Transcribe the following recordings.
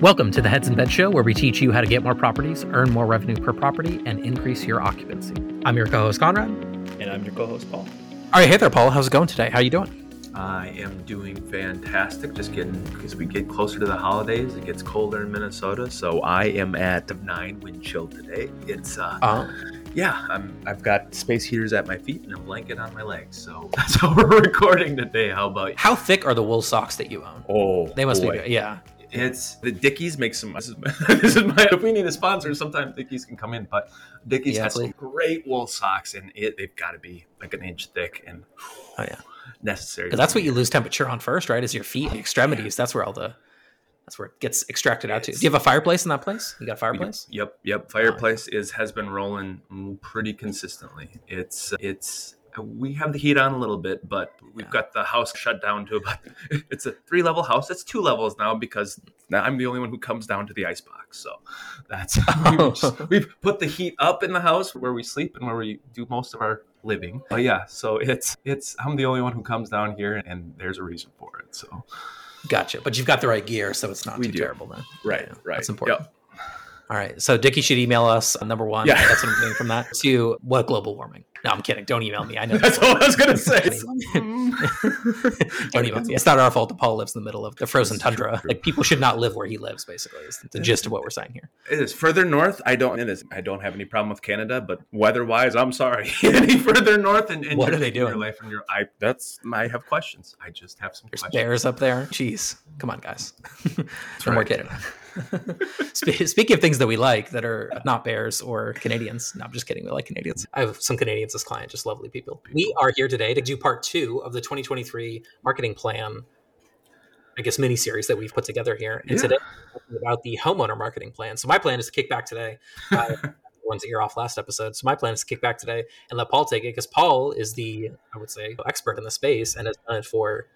Welcome to the Heads in Bed Show, where we teach you how to get more properties, earn more revenue per property, and increase your occupancy. I'm your co-host, Conrad. And I'm your co-host, Paul. All right. Hey there, Paul. How's it going today? How you doing? I am doing fantastic. As we get closer to the holidays, it gets colder in Minnesota. So I am at 9 wind chill today. It's, I've got space heaters at my feet and a blanket on my legs. So that's how we're recording today. How about you? How thick are the wool socks that you own? Oh, they must be. Yeah. It's the Dickies make some. This is my. If we need a sponsor, sometimes Dickies can come in. But Dickies has some great wool socks, and they've got to be like an inch thick and necessary. That's what you lose temperature on first, right? Is your feet and extremities. That's where it gets extracted out to. Do you have a fireplace in that place? You got a fireplace? Yep. Fireplace has been rolling pretty consistently. It's. We have the heat on a little bit, but we've got the house shut down to about, it's a 3-level house. It's 2 levels now because now I'm the only one who comes down to the icebox. So that's, we've put the heat up in the house where we sleep and where we do most of our living. But yeah, so it's, I'm the only one who comes down here and there's a reason for it. So. Gotcha. But you've got the right gear, so it's not terrible then. Right. That's important. Yep. All right. So Dickie should email us on 1. Yeah. That's what I'm getting from that. 2, what global warming? No, I'm kidding. Don't email me. I know that's all I was going to say. Don't email me. It's not our fault that Paul lives in the middle of the frozen tundra. Like people should not live where he lives, basically, is the gist of what we're saying here. It is further north. I don't have any problem with Canada, but weather-wise, I'm sorry. Any further north and what are they doing? Your life and I have questions. I just have some questions. There's bears up there. Jeez. Come on, guys. No more kidding. Speaking of things that we like that are not bears or Canadians. No, I'm just kidding. We like Canadians. I have some Canadians as clients, just lovely people. We are here today to do part 2 of the 2023 marketing plan, I guess, mini series that we've put together here. And today we're talking about the homeowner marketing plan. So my plan is to kick back today. Everyone's ear off last episode. So my plan is to kick back today and let Paul take it because Paul is the, I would say, expert in the space and has done it for,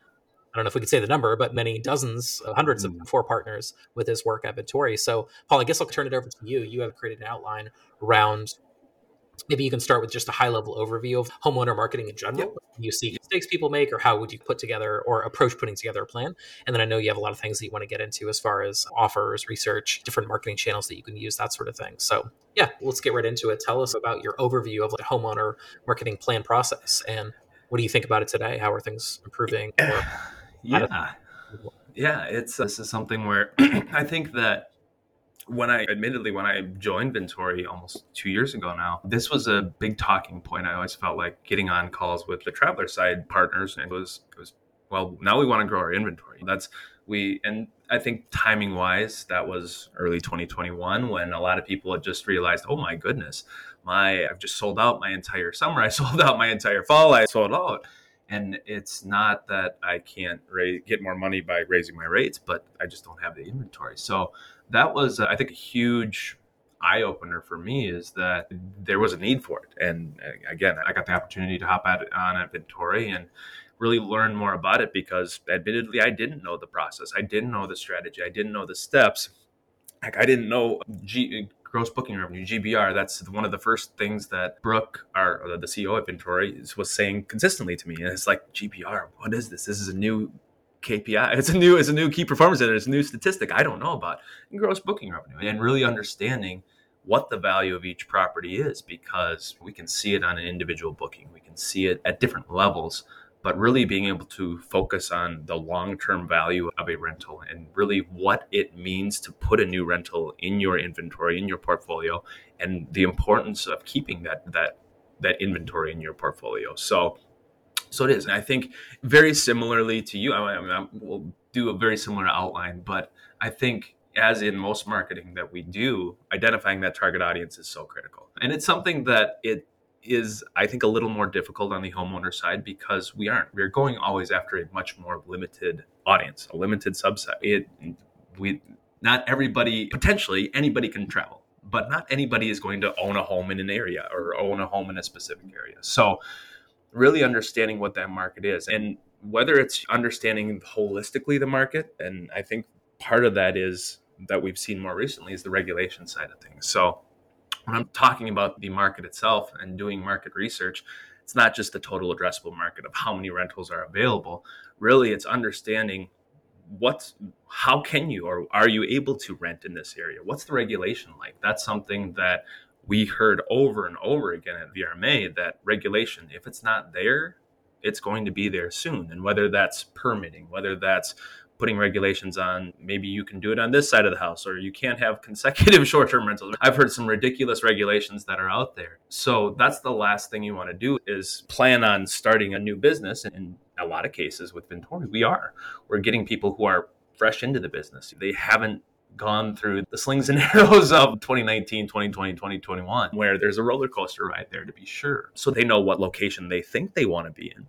I don't know if we could say the number, but many dozens, hundreds of core partners with his work at Vintory. So, Paul, I guess I'll turn it over to you. You have created an outline around, maybe you can start with just a high-level overview of homeowner marketing in general. Yep. You see mistakes people make, or how would you put together or approach putting together a plan? And then I know you have a lot of things that you want to get into as far as offers, research, different marketing channels that you can use, that sort of thing. So, yeah, let's get right into it. Tell us about your overview of the homeowner marketing plan process. And what do you think about it today? How are things improving? It's this is something where I think that when I joined Vintory almost 2 years ago now, this was a big talking point. I always felt like getting on calls with the traveler side partners, and it was well, now we want to grow our inventory. And I think timing wise, that was early 2021 when a lot of people had just realized, oh my goodness, I've just sold out my entire summer. I sold out my entire fall. I sold out. And it's not that I can't get more money by raising my rates, but I just don't have the inventory. So that was, I think, a huge eye-opener for me, is that there was a need for it. And again, I got the opportunity to hop on Vintory and really learn more about it, because admittedly, I didn't know the process. I didn't know the strategy. I didn't know the steps. Like, I didn't know gross booking revenue, GBR. That's one of the first things that Brooke, the CEO of Vintory, was saying consistently to me. And it's like, GBR, what is this? This is a new KPI. It's a new key performance indicator. It's a new statistic I don't know about. And gross booking revenue, and really understanding what the value of each property is, because we can see it on an individual booking. We can see it at different levels, but really being able to focus on the long-term value of a rental and really what it means to put a new rental in your inventory, in your portfolio, and the importance of keeping that inventory in your portfolio. So it is. And I think very similarly to you, I will do a very similar outline, but I think, as in most marketing that we do, identifying that target audience is so critical. And it's something that it is, I think, a little more difficult on the homeowner side, because we're going always after a much more limited audience, a limited subset. Not everybody, potentially anybody can travel, but not anybody is going to own a home in an area or own a home in a specific area. So really understanding what that market is, and whether it's understanding holistically the market. And I think part of that is that we've seen more recently is the regulation side of things. So when I'm talking about the market itself and doing market research, it's not just the total addressable market of how many rentals are available. Really, it's understanding how can you or are you able to rent in this area? What's the regulation like? That's something that we heard over and over again at VRMA, that regulation, if it's not there, it's going to be there soon. And whether that's permitting, whether that's putting regulations on, maybe you can do it on this side of the house, or you can't have consecutive short-term rentals. I've heard some ridiculous regulations that are out there. So that's the last thing you want to do, is plan on starting a new business. And in a lot of cases with Vintory, we're getting people who are fresh into the business. They haven't gone through the slings and arrows of 2019, 2020, 2021, where there's a roller coaster ride there, to be sure. So they know what location they think they want to be in,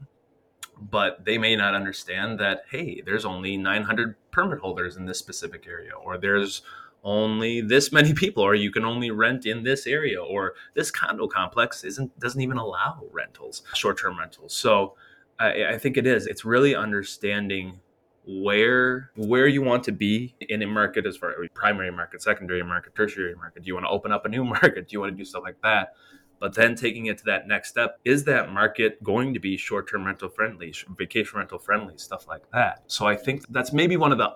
but they may not understand that, hey, there's only 900 permit holders in this specific area, or there's only this many people, or you can only rent in this area, or this condo complex doesn't even allow rentals, short-term rentals. So I think it's really understanding where you want to be in a market, as far as primary market, secondary market, tertiary market. Do you want to open up a new market? Do you want to do stuff like that? But then taking it to that next step, is that market going to be short-term rental friendly, vacation rental friendly, stuff like that? So I think that's maybe one of the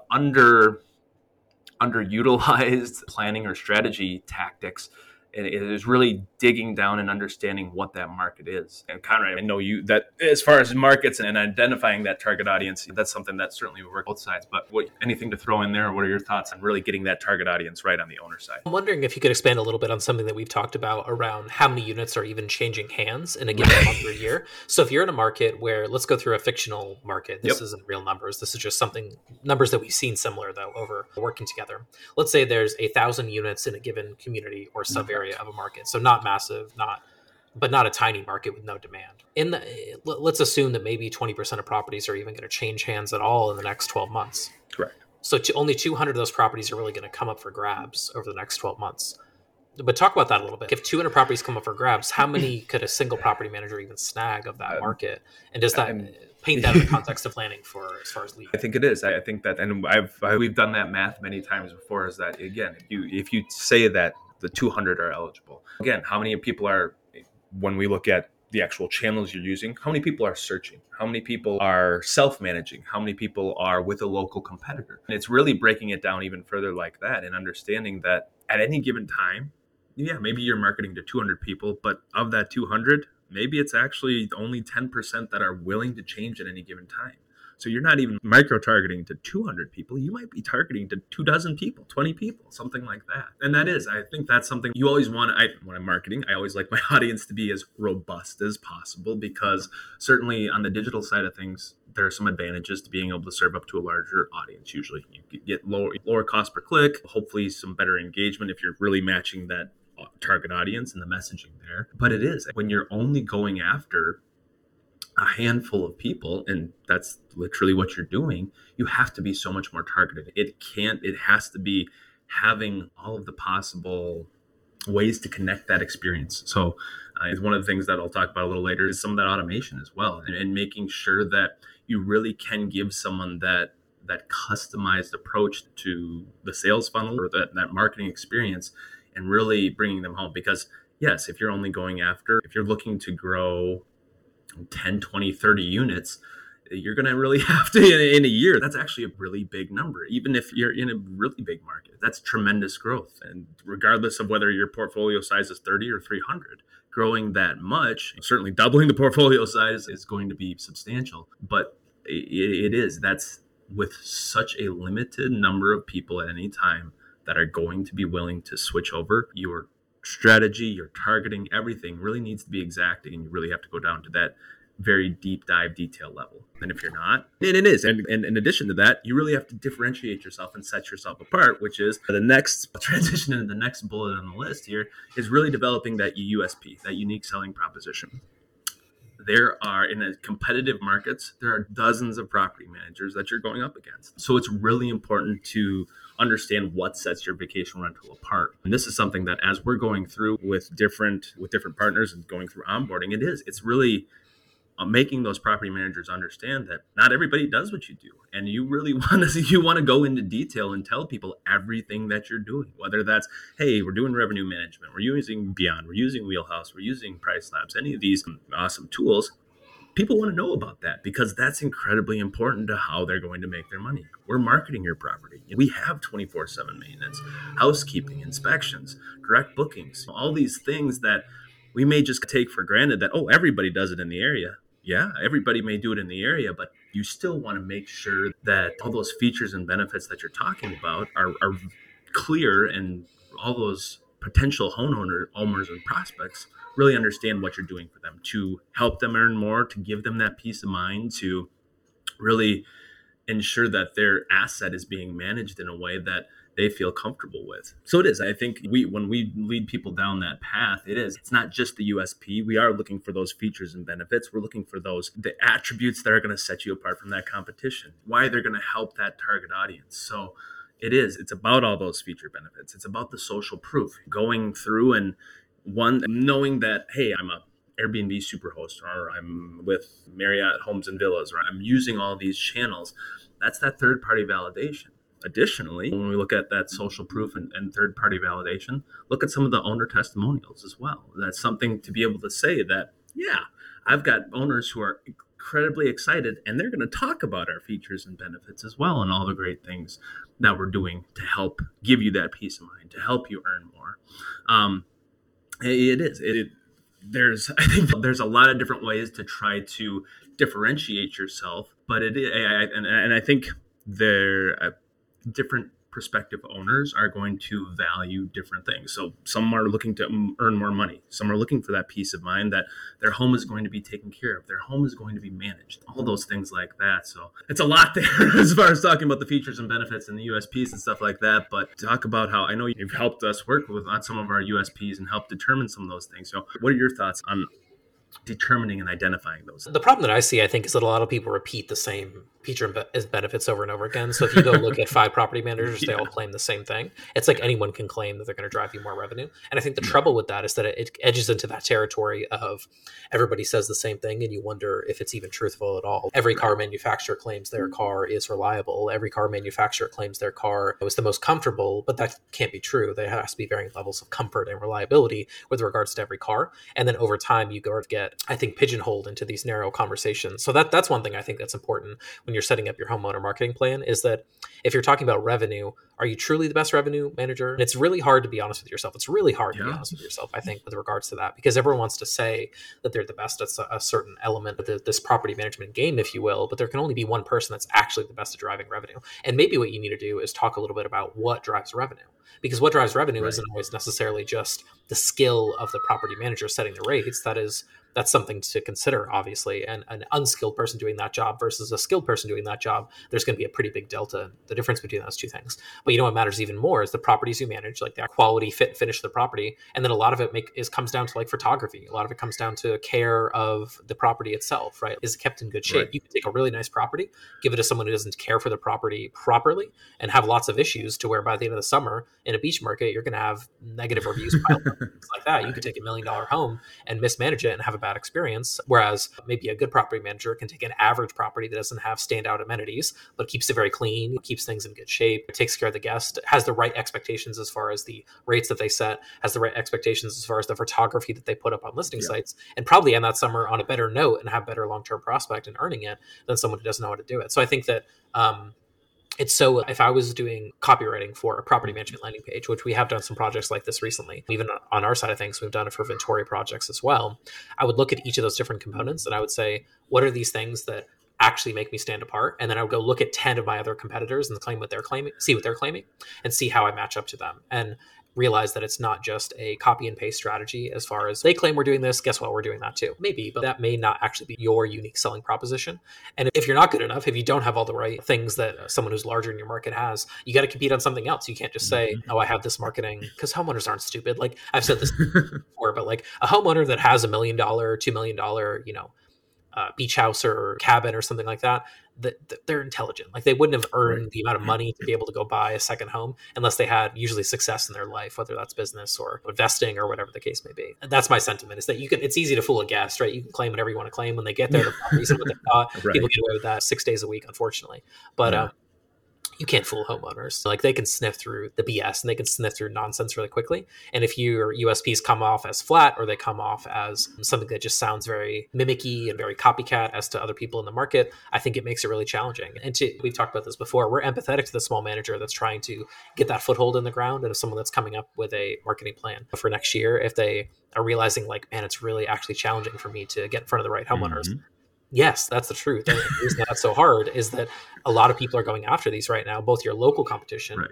underutilized planning or strategy tactics. And it is really digging down and understanding what that market is. And Conrad, I know you, that as far as markets and identifying that target audience, that's something that certainly would work both sides. But anything to throw in there? What are your thoughts on really getting that target audience right on the owner side? I'm wondering if you could expand a little bit on something that we've talked about around how many units are even changing hands in a given month or year. So if you're in a market where, let's go through a fictional market. This isn't real numbers. This is just numbers that we've seen similar, though, over working together. Let's say there's 1,000 units in a given community or sub area of a market. So not massive, but not a tiny market with no demand. Let's assume that maybe 20% of properties are even going to change hands at all in the next 12 months. Correct. So only 200 of those properties are really going to come up for grabs over the next 12 months. But talk about that a little bit. If 200 properties come up for grabs, how many could a single property manager even snag of that market? And does that paint that in the context of planning for as far as leads? I think it is. I think that, and we've done that math many times before, is that, again, if you say that the 200 are eligible. Again, how many people are, when we look at the actual channels you're using, how many people are searching? How many people are self-managing? How many people are with a local competitor? And it's really breaking it down even further like that, and understanding that at any given time, yeah, maybe you're marketing to 200 people, but of that 200, maybe it's actually only 10% that are willing to change at any given time. So you're not even micro-targeting to 200 people. You might be targeting to 24 people, 20 people, something like that. And I think that's something you always want. When I'm marketing, I always like my audience to be as robust as possible, because certainly on the digital side of things, there are some advantages to being able to serve up to a larger audience. Usually you get lower cost per click, hopefully some better engagement if you're really matching that target audience and the messaging there. But it is, when you're only going after a handful of people, and that's literally what you're doing, you have to be so much more targeted. It has to be having all of the possible ways to connect that experience. So it's one of the things that I'll talk about a little later, is some of that automation as well, and making sure that you really can give someone that customized approach to the sales funnel or that marketing experience, and really bringing them home. Because yes, if you're looking to grow 10, 20, 30 units, you're going to really have to, in a year, that's actually a really big number. Even if you're in a really big market, that's tremendous growth. And regardless of whether your portfolio size is 30 or 300, growing that much, certainly doubling the portfolio size is going to be substantial. But that's with such a limited number of people at any time that are going to be willing to switch over. Your strategy, your targeting, everything really needs to be exacting, and you really have to go down to that very deep dive detail level. And if you're not, and it is. And in addition to that, you really have to differentiate yourself and set yourself apart, which is the next transition into the next bullet on the list here, is really developing that USP, that unique selling proposition. There are, in the competitive markets, there are dozens of property managers that you're going up against. So it's really important to understand what sets your vacation rental apart. And this is something that, as we're going through with different partners and going through onboarding, it's really making those property managers understand that not everybody does what you do. And you really want to go into detail and tell people everything that you're doing, whether that's, hey, we're doing revenue management, we're using Beyond, we're using Wheelhouse, we're using Price Labs, any of these awesome tools. people want to know about that because that's incredibly important to how they're going to make their money. We're marketing your property. We have 24/7 maintenance, housekeeping, inspections, direct bookings, all these things that we may just take for granted that, oh, everybody does it in the area. Yeah, everybody may do it in the area, but you still want to make sure that all those features and benefits that you're talking about are clear, and all those potential homeowners and prospects really understand what you're doing for them to help them earn more, to give them that peace of mind, to really ensure that their asset is being managed in a way that they feel comfortable with. So it is. I think when we lead people down that path, it's not just the USP. We are looking for those features and benefits. We're looking for the attributes that are going to set you apart from that competition, why they're going to help that target audience. So it is. It's about all those feature benefits. It's about the social proof, going through and knowing that, hey, I'm a Airbnb superhost, or I'm with Marriott Homes and Villas, or I'm using all these channels. That's that third-party validation. Additionally, when we look at that social proof and third-party validation, look at some of the owner testimonials as well. That's something to be able to say that, yeah, I've got owners who are incredibly excited, and they're going to talk about our features and benefits as well, and all the great things that we're doing to help give you that peace of mind, to help you earn more. There's a lot of different ways to try to differentiate yourself, but I think different prospective owners are going to value different things. So some are looking to earn more money. Some are looking for that peace of mind that their home is going to be taken care of. Their home is going to be managed, all those things like that. So it's a lot there as far as talking about the features and benefits and the USPs and stuff like that. But talk about how I know you've helped us work with on some of our USPs and help determine some of those things. So what are your thoughts on determining and identifying those? The problem that I see, I think, is that a lot of people repeat the same feature and benefits over and over again. So if you go look at 5 property managers, they all claim the same thing. It's like anyone can claim that they're going to drive you more revenue. And I think the trouble with that is that it edges into that territory of everybody says the same thing, and you wonder if it's even truthful at all. Every car manufacturer claims their car is reliable. Every car manufacturer claims their car was the most comfortable, but that can't be true. There has to be varying levels of comfort and reliability with regards to every car. And then over time, you go to get, I think, pigeonholed into these narrow conversations. So that's one thing I think that's important when you're setting up your homeowner marketing plan, is that if you're talking about revenue, are you truly the best revenue manager? And it's really hard to be honest with yourself. It's really hard to be honest with yourself, I think, with regards to that, because everyone wants to say that they're the best at a certain element of this property management game, if you will, but there can only be one person that's actually the best at driving revenue. And maybe what you need to do is talk a little bit about what drives revenue, because what drives revenue isn't always necessarily just the skill of the property manager setting the rates. That's something to consider, obviously, and an unskilled person doing that job versus a skilled person doing that job, there's going to be a pretty big delta, the difference between those two things. But what matters even more is the properties you manage, like the quality, fit, and finish of the property. And then a lot of it comes down to like photography. A lot of it comes down to care of the property itself, right? Is it kept in good shape? Right. You can take a really nice property, give it to someone who doesn't care for the property properly, and have lots of issues to where by the end of the summer in a beach market, you're going to have negative reviews piled up, things like that. You could take $1 million home and mismanage it and have a bad experience. Whereas maybe a good property manager can take an average property that doesn't have standout amenities, but keeps it very clean, keeps things in good shape, takes care of the guest, has the right expectations as far as the rates that they set, has the right expectations as far as the photography that they put up on listing sites, and probably end that summer on a better note and have better long-term prospect and earning it than someone who doesn't know how to do it. So I think that, if I was doing copywriting for a property management landing page, which we have done some projects like this recently, even on our side of things, we've done it for Vintory projects as well. I would look at each of those different components and I would say, what are these things that actually make me stand apart? And then I would go look at 10 of my other competitors and see what they're claiming and see how I match up to them, and realize that it's not just a copy and paste strategy as far as they claim we're doing this, guess what, we're doing that too. Maybe, but that may not actually be your unique selling proposition. And if you're not good enough, if you don't have all the right things that someone who's larger in your market has, you got to compete on something else. You can't just say, oh, I have this marketing, because homeowners aren't stupid. Like I've said this before, but like a homeowner that has $1 million, $2 million, beach house or cabin or something like that, they're intelligent. Like they wouldn't have earned the amount of money to be able to go buy a second home unless they had usually success in their life, whether that's business or investing or whatever the case may be. And that's my sentiment, is that it's easy to fool a guest, right? You can claim whatever you want to claim. When they get there, the reason what they thought, people get away with that 6 days a week, unfortunately. But you can't fool homeowners. Like, they can sniff through the BS and they can sniff through nonsense really quickly. And if your USPs come off as flat, or they come off as something that just sounds very mimicky and very copycat as to other people in the market, I think it makes it really challenging. And we've talked about this before. We're empathetic to the small manager that's trying to get that foothold in the ground, and if someone that's coming up with a marketing plan for next year, if they are realizing like, man, it's really actually challenging for me to get in front of the right homeowners. Mm-hmm. Yes, that's the truth. And the reason that's so hard is that a lot of people are going after these right now, both your local competition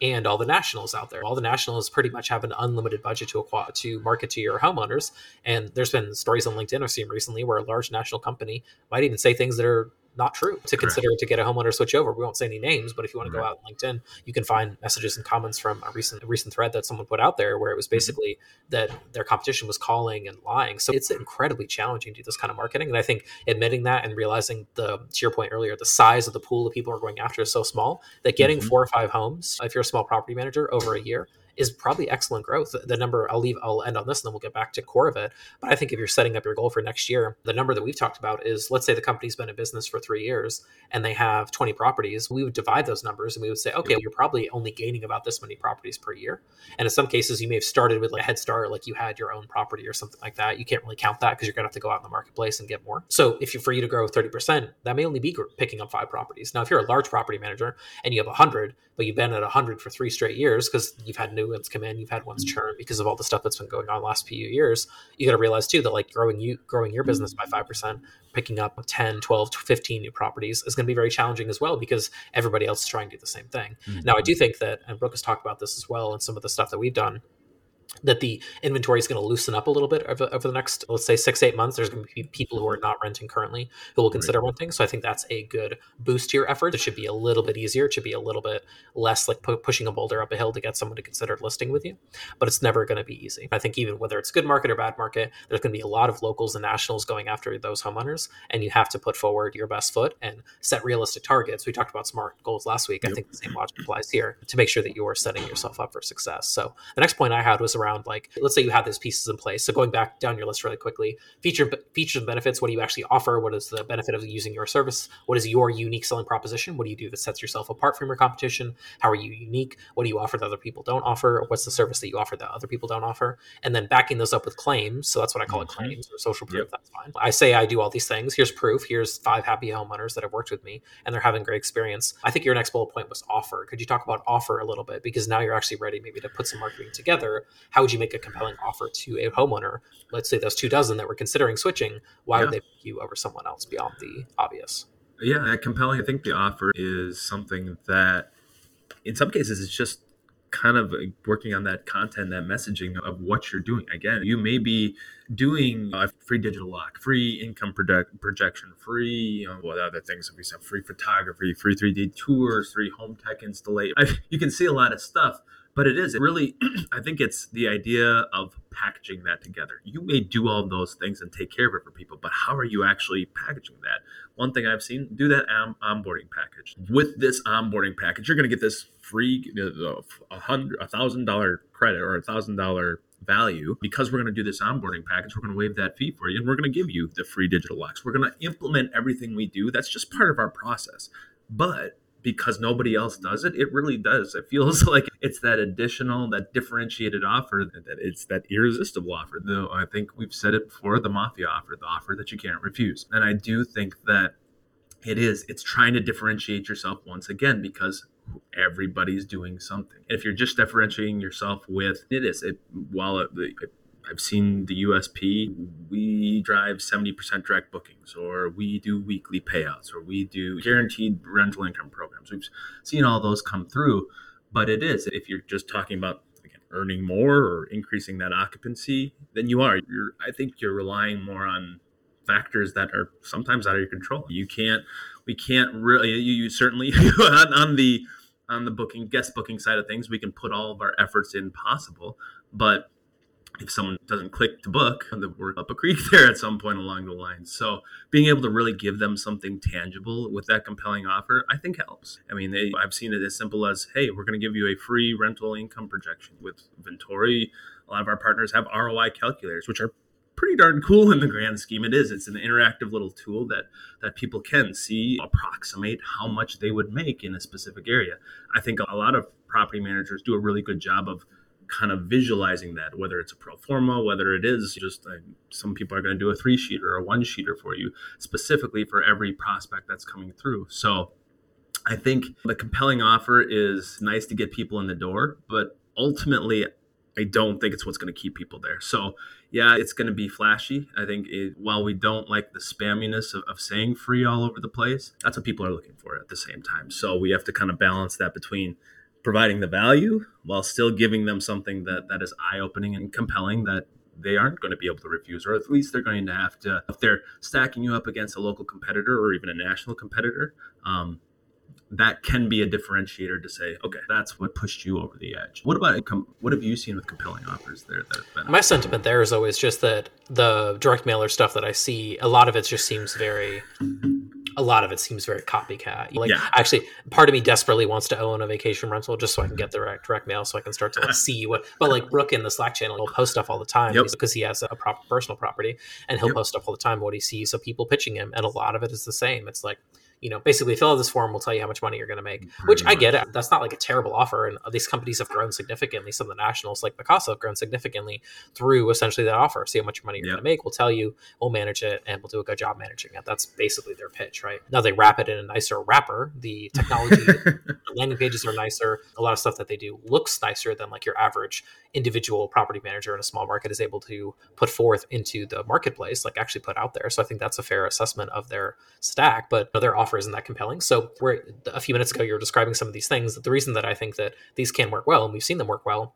and all the nationals out there. All the nationals pretty much have an unlimited budget to market to your homeowners. And there's been stories on LinkedIn I've seen recently where a large national company might even say things that are not true to consider to get a homeowner switch over. We won't say any names, but if you want to go out on LinkedIn, you can find messages and comments from a recent thread that someone put out there where it was basically that their competition was calling and lying. So it's incredibly challenging to do this kind of marketing. And I think admitting that and realizing to your point earlier, the size of the pool of people are going after is so small that getting 4 or 5 homes, if you're a small property manager, over a year is probably excellent growth. The number I'll end on this, and then we'll get back to core of it. But I think if you're setting up your goal for next year, the number that we've talked about is, let's say the company's been in business for 3 years and they have 20 properties. We would divide those numbers and we would say, okay, well, you're probably only gaining about this many properties per year. And in some cases, you may have started with like a head start, like you had your own property or something like that. You can't really count that because you're going to have to go out in the marketplace and get more. So if you, for you to grow 30%, that may only be picking up 5 properties. Now, if you're a large property manager and you have 100, but you've been at 100 for 3 straight years because you've had new ones come in, you've had ones churn because of all the stuff that's been going on the last few years, you got to realize too that like growing your business by 5%, picking up 10, 12, 15 new properties is going to be very challenging as well, because everybody else is trying to do the same thing. Now, I do think that, and Brooke has talked about this as well, and some of the stuff that we've done, that the inventory is going to loosen up a little bit over the next, let's say, 6-8 months. There's going to be people who are not renting currently who will consider renting. So I think that's a good boost to your effort. It should be a little bit easier. It should be a little bit less like pushing a boulder up a hill to get someone to consider listing with you, but it's never going to be easy. I think even whether it's good market or bad market, there's going to be a lot of locals and nationals going after those homeowners, and you have to put forward your best foot and set realistic targets. We talked about SMART goals last week. I think the same logic applies here to make sure that you are setting yourself up for success. So the next point I had was around, like, let's say you have those pieces in place. So going back down your list really quickly, features and benefits. What do you actually offer? What is the benefit of using your service? What is your unique selling proposition? What do you do that sets yourself apart from your competition? How are you unique? What do you offer that other people don't offer? What's the service that you offer that other people don't offer? And then backing those up with claims. So that's what I call it, claims or social proof. That's fine. I say I do all these things. Here's proof. Here's 5 happy homeowners that have worked with me and they're having great experience. I think your next bullet point was offer. Could you talk about offer a little bit? Because now you're actually ready maybe to put some marketing together. How would you make a compelling offer to a homeowner? Let's say those 2 dozen that were considering switching. Why would they pick you over someone else beyond the obvious? Yeah, that compelling. I think the offer is something that in some cases it's just kind of working on that content, that messaging of what you're doing. Again, you may be doing a free digital lock, free income projection, free, what other things have we said, free photography, free 3D tours, free home tech installation. You can see a lot of stuff. But I think it's the idea of packaging that together. You may do all those things and take care of it for people, but how are you actually packaging that? One thing I've seen, do that onboarding package. With this onboarding package, you're going to get this free $1,000 credit or $1,000 value because we're going to do this onboarding package. We're going to waive that fee for you and we're going to give you the free digital locks. We're going to implement everything we do. That's just part of our process. But because nobody else does it, it really does. It feels like it's that additional, that differentiated offer, that it's that irresistible offer. Though I think we've said it before, the mafia offer, the offer that you can't refuse. And I do think that it's trying to differentiate yourself once again, because everybody's doing something. If you're just differentiating yourself with, I've seen the USP, we drive 70% direct bookings, or we do weekly payouts, or we do guaranteed rental income programs. We've seen all those come through, but if you're just talking about, again, earning more or increasing that occupancy, then I think you're relying more on factors that are sometimes out of your control. You certainly on the guest booking side of things, we can put all of our efforts in possible, but if someone doesn't click to book, we're up a creek there at some point along the line. So being able to really give them something tangible with that compelling offer, I think helps. I mean, I've seen it as simple as, hey, we're going to give you a free rental income projection. With Vintory, a lot of our partners have ROI calculators, which are pretty darn cool in the grand scheme. It is. It's an interactive little tool that people can see, approximate how much they would make in a specific area. I think a lot of property managers do a really good job of kind of visualizing that, whether it's a pro forma, whether it is just some people are going to do a 3-sheeter or a 1-sheeter for you specifically for every prospect that's coming through. So I think the compelling offer is nice to get people in the door, but ultimately, I don't think it's what's going to keep people there. So yeah, it's going to be flashy. I think while we don't like the spamminess of saying free all over the place, that's what people are looking for at the same time. So we have to kind of balance that between providing the value while still giving them something that is eye-opening and compelling that they aren't going to be able to refuse, or at least they're going to have to, if they're stacking you up against a local competitor or even a national competitor, that can be a differentiator to say, okay, that's what pushed you over the edge. What about what have you seen with compelling offers there? My sentiment there is always just that the direct mailer stuff that I see, a lot of it seems very copycat. Actually, part of me desperately wants to own a vacation rental just so I can get the direct mail so I can start to see what. But like Brooke in the Slack channel, he'll post stuff all the time because he has a personal property, and he'll post stuff all the time what he sees of people pitching him, and a lot of it is the same. It's like, basically fill out this form, we'll tell you how much money you're going to make, which I get it. That's not like a terrible offer. And these companies have grown significantly. Some of the nationals like Mikasa have grown significantly through essentially that offer. See how much money you're going to make. We'll tell you, we'll manage it, and we'll do a good job managing it. That's basically their pitch, right? Now they wrap it in a nicer wrapper. The technology, the landing pages are nicer. A lot of stuff that they do looks nicer than like your average individual property manager in a small market is able to put forth into the marketplace, like actually put out there. So I think that's a fair assessment of their stack, but their offer isn't that compelling. So a few minutes ago, you were describing some of these things. The reason that I think that these can work well, and we've seen them work well,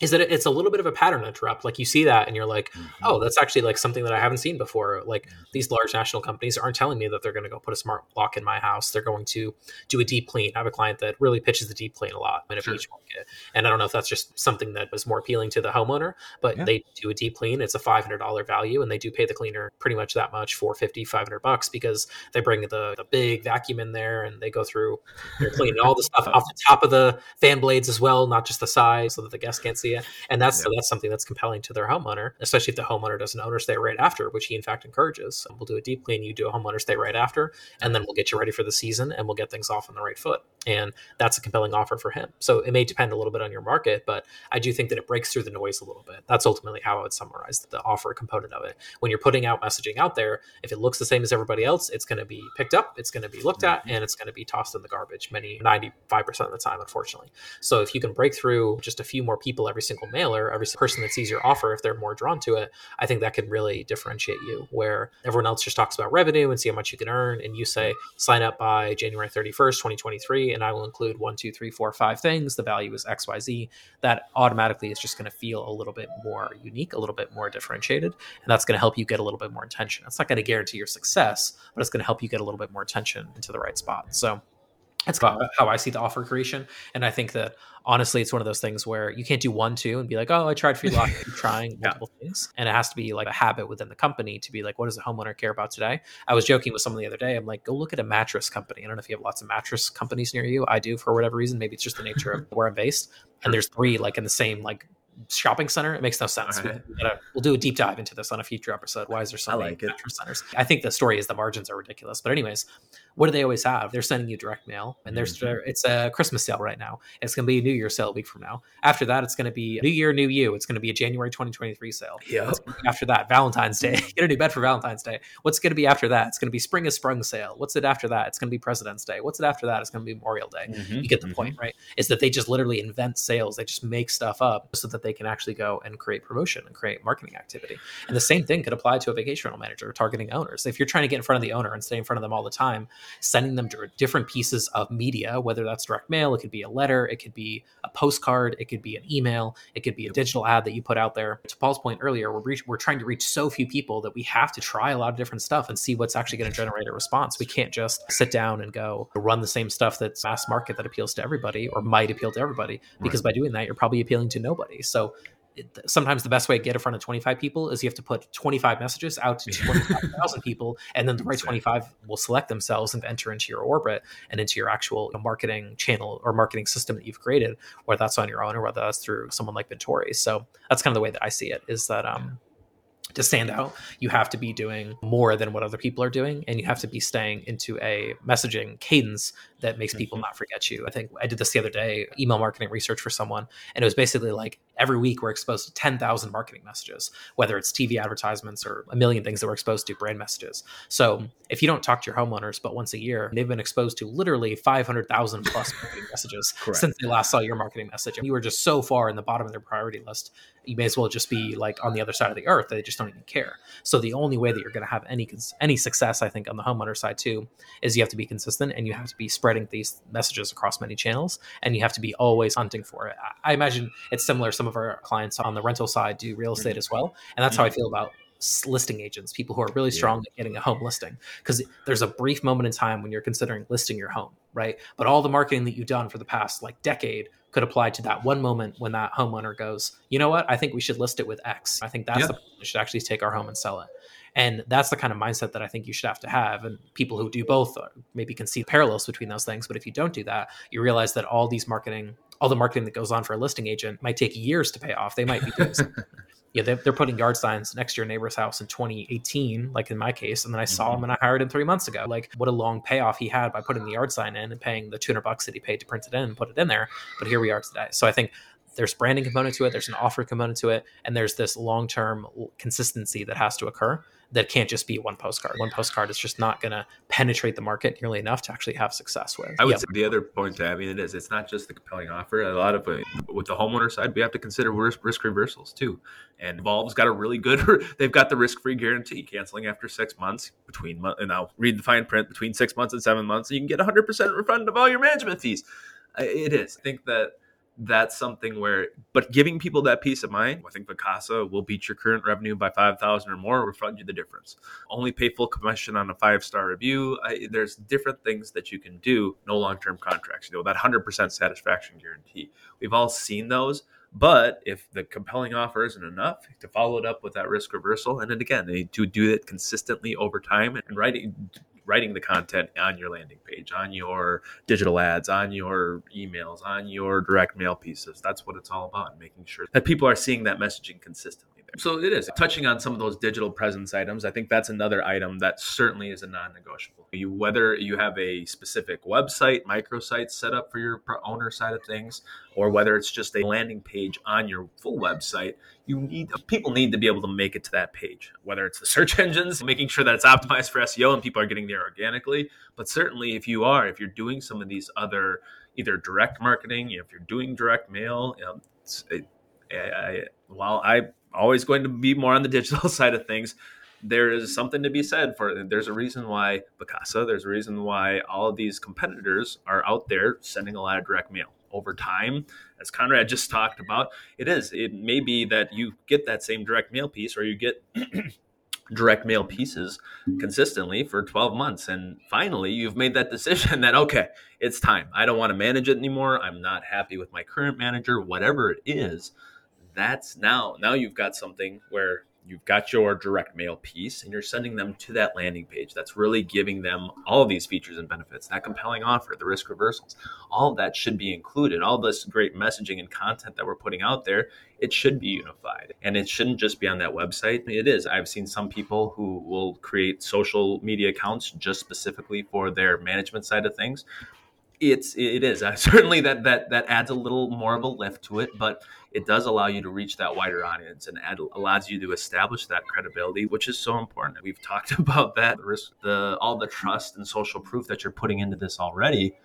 is that it's a little bit of a pattern interrupt. Like you see that and you're like, oh, that's actually like something that I haven't seen before. Like these large national companies aren't telling me that they're going to go put a smart lock in my house. They're going to do a deep clean. I have a client that really pitches the deep clean a lot in a beach market. And I don't know if that's just something that was more appealing to the homeowner, but they do a deep clean. It's a $500 value, and they do pay the cleaner pretty much that much, $450, $500, because they bring the big vacuum in there and they go through, they're cleaning all the stuff off the top of the fan blades as well, not just the sides, so that the guests can't see it. And that's something that's compelling to their homeowner, especially if the homeowner does an owner stay right after, which he in fact encourages. So we'll do a deep clean, you do a homeowner stay right after, and then we'll get you ready for the season and we'll get things off on the right foot. And that's a compelling offer for him. So it may depend a little bit on your market, but I do think that it breaks through the noise a little bit. That's ultimately how I would summarize the offer component of it. When you're putting out messaging out there, if it looks the same as everybody else, it's going to be picked up, it's going to be looked at, and it's going to be tossed in the garbage 95% of the time, unfortunately. So if you can break through just a few more people every single mailer, every person that sees your offer, if they're more drawn to it, I think that can really differentiate you, where everyone else just talks about revenue and see how much you can earn. And you say, sign up by January 31st, 2023, and I will include 1, 2, 3, 4, 5 things. The value is X, Y, Z. That automatically is just going to feel a little bit more unique, a little bit more differentiated. And that's going to help you get a little bit more attention. It's not going to guarantee your success, but it's going to help you get a little bit more attention into the right spot. So that's how I see the offer creation. And I think that honestly, it's one of those things where you can't do 1, 2 and be like, oh, I tried free lock. You're trying multiple things. And it has to be like a habit within the company to be like, what does the homeowner care about today? I was joking with someone the other day. I'm like, go look at a mattress company. I don't know if you have lots of mattress companies near you. I do, for whatever reason. Maybe it's just the nature of where I'm based. And there's 3 like in the same like shopping center. It makes no sense. Right. We'll do a deep dive into this on a future episode. Why is there so many mattress centers? I think the story is the margins are ridiculous. But anyways, what do they always have? They're sending you direct mail, and it's a Christmas sale right now. It's going to be a New Year's sale a week from now. After that, it's going to be New Year, New You. It's going to be a January 2023 sale. Yep. After that, Valentine's Day. Get a new bed for Valentine's Day. What's going to be after that? It's going to be Spring is Sprung sale. What's it after that? It's going to be President's Day. What's it after that? It's going to be Memorial Day. You get the point, right? Is that they just literally invent sales. They just make stuff up so that they can actually go and create promotion and create marketing activity. And the same thing could apply to a vacation rental manager targeting owners. If you're trying to get in front of the owner and stay in front of them all the time, sending them to different pieces of media, whether that's direct mail, it could be a letter, it could be a postcard, it could be an email, it could be a digital ad that you put out there. To Paul's point earlier, we're trying to reach so few people that we have to try a lot of different stuff and see what's actually going to generate a response. We can't just sit down and go run the same stuff that's mass market that appeals to everybody or might appeal to everybody, because by doing that, you're probably appealing to nobody. So sometimes the best way to get in front of 25 people is you have to put 25 messages out to 25,000 people, and then the right 25 will select themselves and enter into your orbit and into your actual marketing channel or marketing system that you've created, whether that's on your own or whether that's through someone like Vintory. So that's kind of the way that I see it, is that to stand out, you have to be doing more than what other people are doing, and you have to be staying into a messaging cadence that makes people not forget you. I think I did this the other day, email marketing research for someone, and it was basically like every week we're exposed to 10,000 marketing messages, whether it's TV advertisements or a million things that we're exposed to, brand messages. So if you don't talk to your homeowners but once a year, they've been exposed to literally 500,000 plus marketing messages since they last saw your marketing message. And you were just so far in the bottom of their priority list, you may as well just be like on the other side of the earth. They just don't even care. So the only way that you're going to have any success, I think, on the homeowner side too, is you have to be consistent and you have to be spreading these messages across many channels, and you have to be always hunting for it. I imagine it's similar. Some of our clients on the rental side do real estate as well. And that's how I feel about listing agents, people who are really strong at getting a home listing, because there's a brief moment in time when you're considering listing your home, right? But all the marketing that you've done for the past like decade could apply to that one moment when that homeowner goes, you know what, I think we should list it with X. I think that's the point we should actually take our home and sell it. And that's the kind of mindset that I think you should have to have. And people who do both maybe can see parallels between those things. But if you don't do that, you realize that all the marketing that goes on for a listing agent might take years to pay off. They might be doing something. Yeah, they're putting yard signs next to your neighbor's house in 2018, like in my case. And then I saw him and I hired him 3 months ago. Like, what a long payoff he had by putting the yard sign in and paying the $200 that he paid to print it in and put it in there. But here we are today. So I think there's branding component to it. There's an offer component to it. And there's this long-term consistency that has to occur that can't just be one postcard. One postcard is just not going to penetrate the market nearly enough to actually have success with. I would say the other point to add in is it's not just the compelling offer. A lot of with the homeowner side, we have to consider risk reversals too. And Volve's got a really good, they've got the risk-free guarantee, canceling after 6 months and I'll read the fine print, between 6 months and 7 months, and you can get 100% refund of all your management fees. It is. I think that that's something where, but giving people that peace of mind, I think Vacasa will beat your current revenue by 5,000 or more, refund you the difference. Only pay full commission on a 5-star review. There's different things that you can do. No long-term contracts, that 100% satisfaction guarantee. We've all seen those, but if the compelling offer isn't enough, to follow it up with that risk reversal. And then again, they do it consistently over time and writing the content on your landing page, on your digital ads, on your emails, on your direct mail pieces. That's what it's all about, making sure that people are seeing that messaging consistently there. So it is. Touching on some of those digital presence items, I think that's another item that certainly is a non-negotiable. Whether you have a specific website, microsite set up for your owner side of things, or whether it's just a landing page on your full website, people need to be able to make it to that page, whether it's the search engines, making sure that it's optimized for SEO and people are getting there organically. But certainly if you're doing some of these other, either direct marketing, if you're doing direct mail, while I'm always going to be more on the digital side of things, there is something to be said for, there's a reason why Vacasa, there's a reason why all of these competitors are out there sending a lot of direct mail. Over time, as Conrad just talked about, it may be that you get that same direct mail piece, or you get direct mail pieces consistently for 12 months. And finally, you've made that decision that, okay, it's time. I don't want to manage it anymore. I'm not happy with my current manager, whatever it is. That's now you've got something where you've got your direct mail piece and you're sending them to that landing page. That's really giving them all of these features and benefits, that compelling offer, the risk reversals, all of that should be included. All this great messaging and content that we're putting out there, it should be unified, and it shouldn't just be on that website. It is. I've seen some people who will create social media accounts just specifically for their management side of things. It is. Certainly that adds a little more of a lift to it, but it does allow you to reach that wider audience and allows you to establish that credibility, which is so important. We've talked about that, all the trust and social proof that you're putting into this already.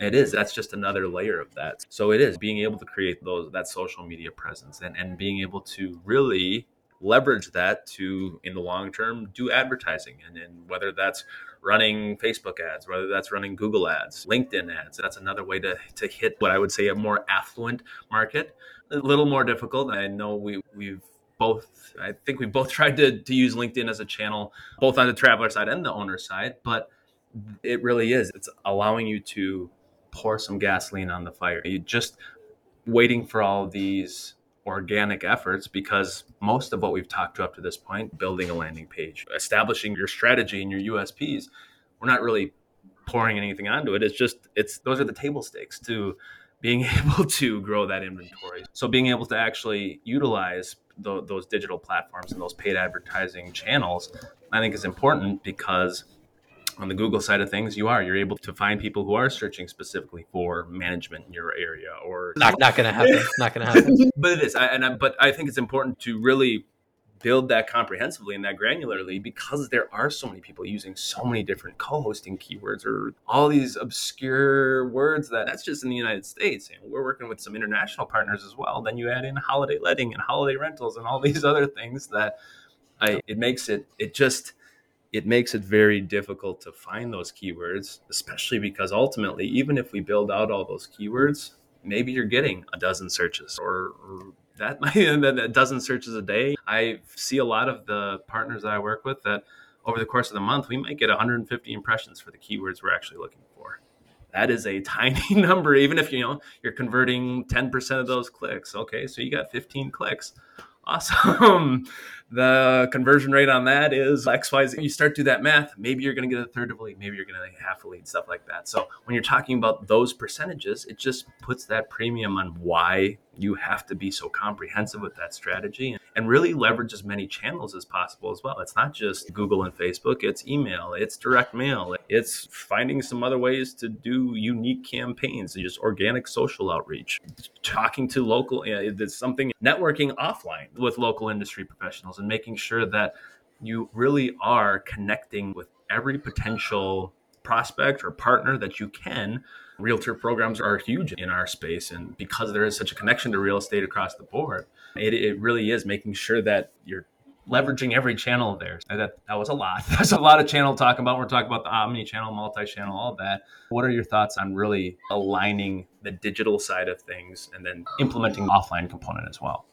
It is. That's just another layer of that. So it is being able to create that social media presence and being able to really leverage that to, in the long term, do advertising. And whether that's running Facebook ads, whether that's running Google ads, LinkedIn ads, that's another way to hit what I would say a more affluent market. A little more difficult. I know we both tried to use LinkedIn as a channel, both on the traveler side and the owner side, but it really is. It's allowing you to pour some gasoline on the fire. You're just waiting for all these organic efforts, because most of what we've talked to up to this point, building a landing page, establishing your strategy and your USPs, we're not really pouring anything onto it. It's just, those are the table stakes to being able to grow that inventory. So being able to actually utilize those digital platforms and those paid advertising channels, I think is important because on the Google side of things, you're able to find people who are searching specifically for management in your area, or not going to happen. But it is, but I think it's important to really build that comprehensively and that granularly, because there are so many people using so many different co-hosting keywords or all these obscure words that's just in the United States. And we're working with some international partners as well. Then you add in holiday letting and holiday rentals and all these other things that it makes it very difficult to find those keywords, especially because ultimately, even if we build out all those keywords, maybe you're getting a dozen searches or a dozen searches a day. I see a lot of the partners that I work with that over the course of the month, we might get 150 impressions for the keywords we're actually looking for. That is a tiny number, even if you're converting 10% of those clicks. Okay, so you got 15 clicks. Awesome. The conversion rate on that is XYZ. You start to do that math, maybe you're going to get a third of a lead, maybe you're going to get half a lead, stuff like that. So when you're talking about those percentages, it just puts that premium on why you have to be so comprehensive with that strategy and really leverage as many channels as possible as well. It's not just Google and Facebook, it's email, it's direct mail, it's finding some other ways to do unique campaigns, just organic social outreach, talking to local, there's something, networking offline with local industry professionals, and making sure that you really are connecting with every potential prospect or partner that you can. Realtor programs are huge in our space. And because there is such a connection to real estate across the board, it really is making sure that you're leveraging every channel there. That was a lot. That's a lot of channel talking about. We're talking about the omni-channel, multi-channel, all that. What are your thoughts on really aligning the digital side of things and then implementing the offline component as well?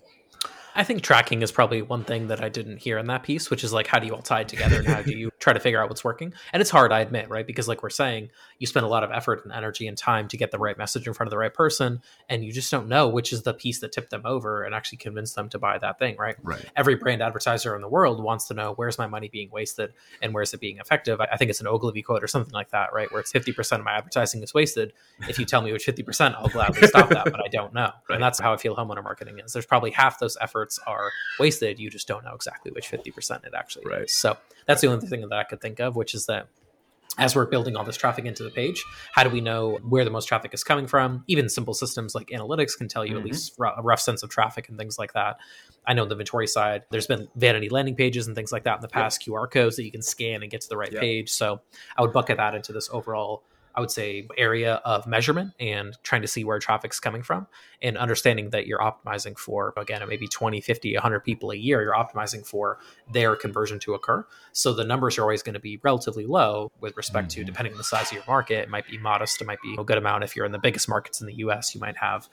I think tracking is probably one thing that I didn't hear in that piece, which is like, how do you all tie it together and how do you try to figure out what's working? And it's hard, I admit, right? Because like we're saying, you spend a lot of effort and energy and time to get the right message in front of the right person. And you just don't know which is the piece that tipped them over and actually convinced them to buy that thing, right? Every brand advertiser in the world wants to know, where's my money being wasted and where's it being effective? I think it's an Ogilvy quote or something like that, right? Where it's 50% of my advertising is wasted. If you tell me which 50%, I'll gladly stop that, but I don't know. Right. And that's how I feel homeowner marketing is. There's probably half those efforts are wasted. You just don't know exactly which 50% it actually is. So that's the only thing that I could think of, which is that as we're building all this traffic into the page, how do we know where the most traffic is coming from? Even simple systems like analytics can tell you at least a rough sense of traffic and things like that. I know the Vintory side, there's been vanity landing pages and things like that in the past, QR codes that you can scan and get to the right page. So I would bucket that into this overall, I would say, area of measurement and trying to see where traffic's coming from and understanding that you're optimizing for, again, maybe 20, 50, 100 people a year, you're optimizing for their conversion to occur. So the numbers are always going to be relatively low with respect to, depending on the size of your market, it might be modest, it might be a good amount. If you're in the biggest markets in the US, you might have,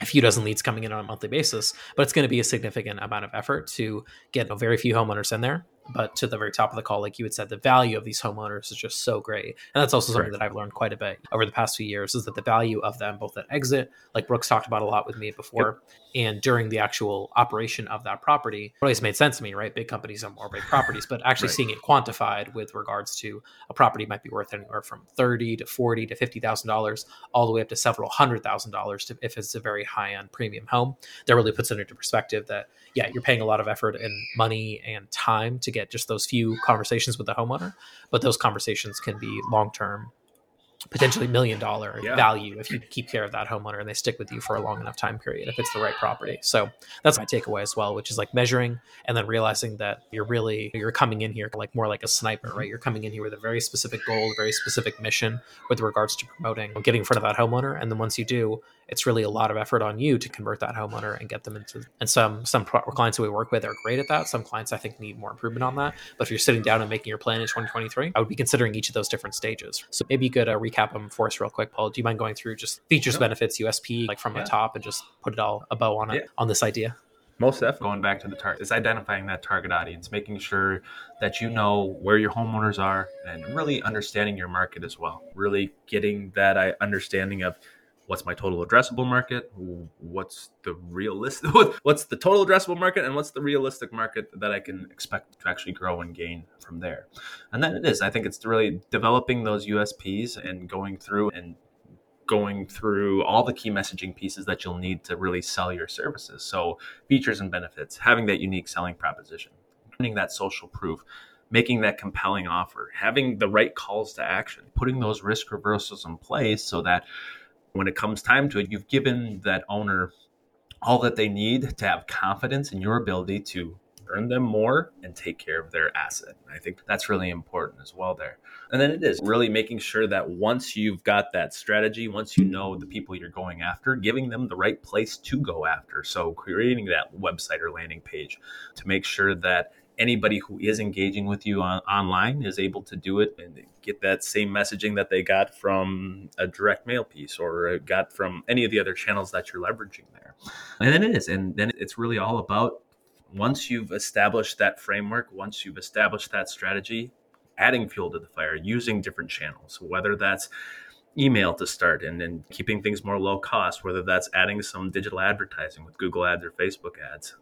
a few dozen leads coming in on a monthly basis, but it's going to be a significant amount of effort to get very few homeowners in there. But to the very top of the call, like you had said, the value of these homeowners is just so great. And that's also something that I've learned quite a bit over the past few years, is that the value of them, both at exit, like Brooks talked about a lot with me before, and during the actual operation of that property, it always made sense to me, right? Big companies have more big properties, but actually seeing it quantified with regards to a property might be worth anywhere from $30,000 to $40,000 to $50,000, all the way up to several $100,000 if it's a very high-end premium home. That really puts it into perspective that, you're paying a lot of effort and money and time to get just those few conversations with the homeowner, but those conversations can be long-term, potentially $1 million value if you keep care of that homeowner and they stick with you for a long enough time period, if it's the right property. So that's my takeaway as well, which is like measuring and then realizing that you're coming in here like more like a sniper, right? You're coming in here with a very specific goal, a very specific mission with regards to promoting, getting in front of that homeowner. And then once you do, it's really a lot of effort on you to convert that homeowner and get them into, and some clients that we work with are great at that. Some clients I think need more improvement on that. But if you're sitting down and making your plan in 2023, I would be considering each of those different stages. So maybe you could recap them for us real quick, Paul. Do you mind going through just features, benefits, USP, like from the top, and just put it all a bow on it, on this idea? Most definitely. Going back to the target, it's identifying that target audience, making sure that you know where your homeowners are and really understanding your market as well. Really getting that understanding of what's my total addressable market, what's the total addressable market, and what's the realistic market that I can expect to actually grow and gain from there. And then I think it's really developing those USPs and going through and going through all the key messaging pieces that you'll need to really sell your services. So features and benefits, having that unique selling proposition, earning that social proof, making that compelling offer, having the right calls to action, putting those risk reversals in place so that when it comes time to it, you've given that owner all that they need to have confidence in your ability to earn them more and take care of their asset. I think that's really important as well there. And then it is really making sure that once you've got that strategy, once you know the people you're going after, giving them the right place to go after. So creating that website or landing page to make sure that anybody who is engaging with you online is able to do it and get that same messaging that they got from a direct mail piece or got from any of the other channels that you're leveraging there. And then it's really all about, once you've established that framework, once you've established that strategy, adding fuel to the fire, using different channels, whether that's email to start and keeping things more low cost, whether that's adding some digital advertising with Google ads or Facebook ads.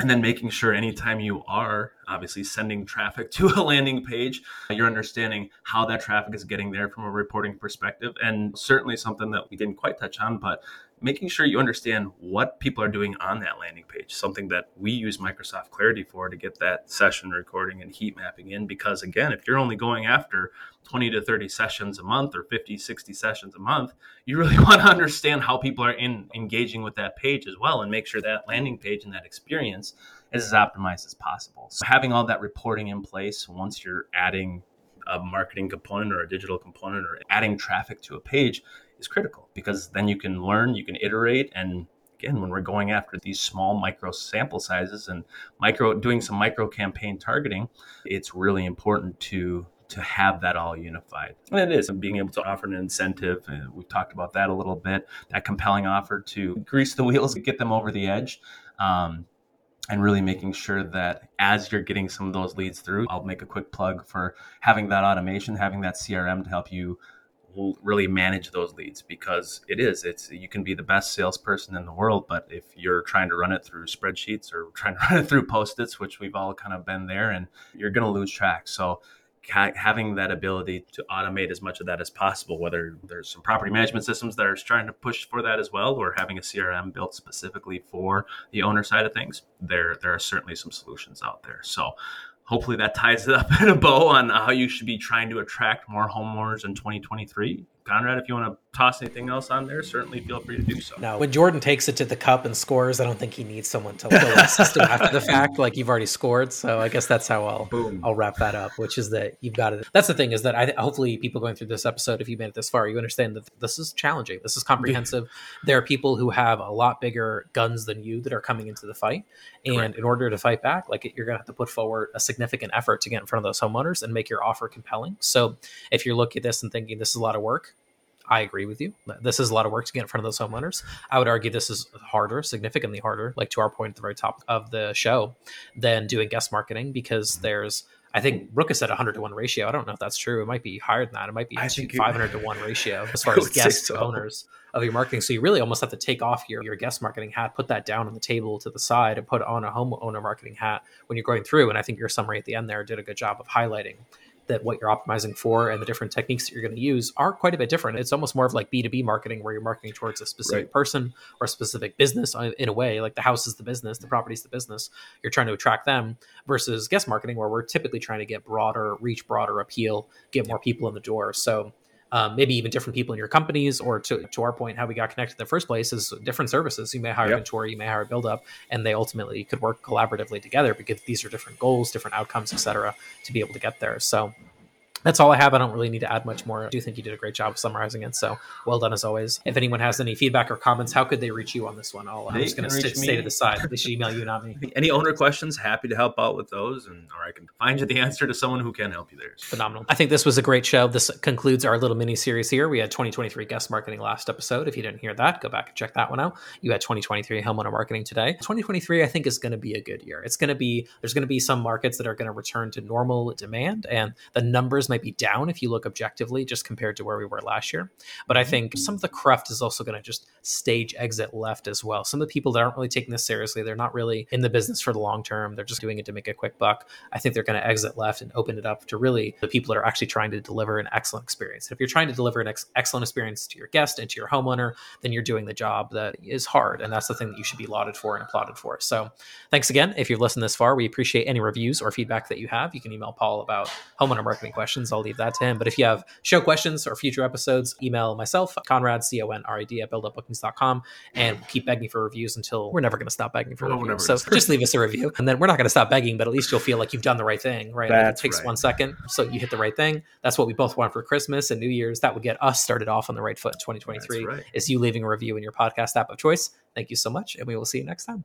And then making sure anytime you are obviously sending traffic to a landing page, you're understanding how that traffic is getting there from a reporting perspective. And certainly something that we didn't quite touch on, but making sure you understand what people are doing on that landing page, something that we use Microsoft Clarity for to get that session recording and heat mapping in. Because again, if you're only going after 20 to 30 sessions a month or 50, 60 sessions a month, you really want to understand how people are engaging with that page as well and make sure that landing page and that experience is as optimized as possible. So having all that reporting in place, once you're adding a marketing component or a digital component or adding traffic to a page is critical, because then you can learn, you can iterate. And again, when we're going after these small micro sample sizes and doing some micro campaign targeting, it's really important to have that all unified. And it is being able to offer an incentive. We've talked about that a little bit, that compelling offer to grease the wheels, get them over the edge. And really making sure that as you're getting some of those leads through, I'll make a quick plug for having that automation, having that CRM to help you really manage those leads, because you can be the best salesperson in the world, but if you're trying to run it through spreadsheets or trying to run it through Post-its, which we've all kind of been there, and you're going to lose track. So having that ability to automate as much of that as possible, whether there's some property management systems that are trying to push for that as well, or having a CRM built specifically for the owner side of things, there are certainly some solutions out there. So hopefully that ties it up in a bow on how you should be trying to attract more homeowners in 2023. Conrad, if you want to toss anything else on there, certainly feel free to do so. Now, when Jordan takes it to the cup and scores, I don't think he needs someone to build a system after the fact, like you've already scored. So I guess that's how I'll wrap that up, which is that you've got it. That's the thing, is that hopefully people going through this episode, if you made it this far, you understand that this is challenging. This is comprehensive. There are people who have a lot bigger guns than you that are coming into the fight. And correct. In order to fight back, you're going to have to put forward a significant effort to get in front of those homeowners and make your offer compelling. So if you're looking at this and thinking this is a lot of work, I agree with you. This is a lot of work to get in front of those homeowners. I would argue this is harder, significantly harder, to our point at the very top of the show, than doing guest marketing, because there's, I think Rook has said 100-1 ratio. I don't know if that's true. It might be higher than that. It might be 500-1 ratio as far as guests to owners of your marketing. So you really almost have to take off your guest marketing hat, put that down on the table to the side, and put on a homeowner marketing hat when you're going through. And I think your summary at the end there did a good job of highlighting that what you're optimizing for and the different techniques that you're going to use are quite a bit different. It's almost more of B2B marketing, where you're marketing towards a specific person or a specific business in a way, the house is the business, the property is the business. You're trying to attract them, versus guest marketing, where we're typically trying to get broader reach, broader appeal, get more people in the door. So maybe even different people in your companies, or to our point, how we got connected in the first place is different services. You may hire Vintory, you may hire Buildup, and they ultimately could work collaboratively together, because these are different goals, different outcomes, et cetera, to be able to get there. So that's all I have. I don't really need to add much more. I do think you did a great job of summarizing it. So well done as always. If anyone has any feedback or comments, how could they reach you on this one? I'm just going to stay to the side. They should email you, not me. Any owner questions, happy to help out with those. Or I can find you the answer to someone who can help you there. Phenomenal. I think this was a great show. This concludes our little mini series here. We had 2023 guest marketing last episode. If you didn't hear that, go back and check that one out. You had 2023 homeowner marketing today. 2023, I think, is going to be a good year. There's going to be some markets that are going to return to normal demand, and the numbers might be down if you look objectively just compared to where we were last year. But I think some of the cruft is also going to just stage exit left as well. Some of the people that aren't really taking this seriously, they're not really in the business for the long term. They're just doing it to make a quick buck. I think they're going to exit left and open it up to really the people that are actually trying to deliver an excellent experience. If you're trying to deliver an excellent experience to your guest and to your homeowner, then you're doing the job that is hard. And that's the thing that you should be lauded for and applauded for. So thanks again. If you've listened this far, we appreciate any reviews or feedback that you have. You can email Paul about homeowner marketing questions. I'll leave that to him. But if you have show questions or future episodes, email myself, Conrad, CONRAD @buildupbookings.com. And we'll keep begging for reviews until we're never going to stop begging for reviews. So just leave us a review. And then we're not going to stop begging, but at least you'll feel like you've done the right thing, right? Like it takes 1 second. So you hit the right thing. That's what we both want for Christmas and New Year's. That would get us started off on the right foot in 2023. Is you leaving a review in your podcast app of choice. Thank you so much. And we will see you next time.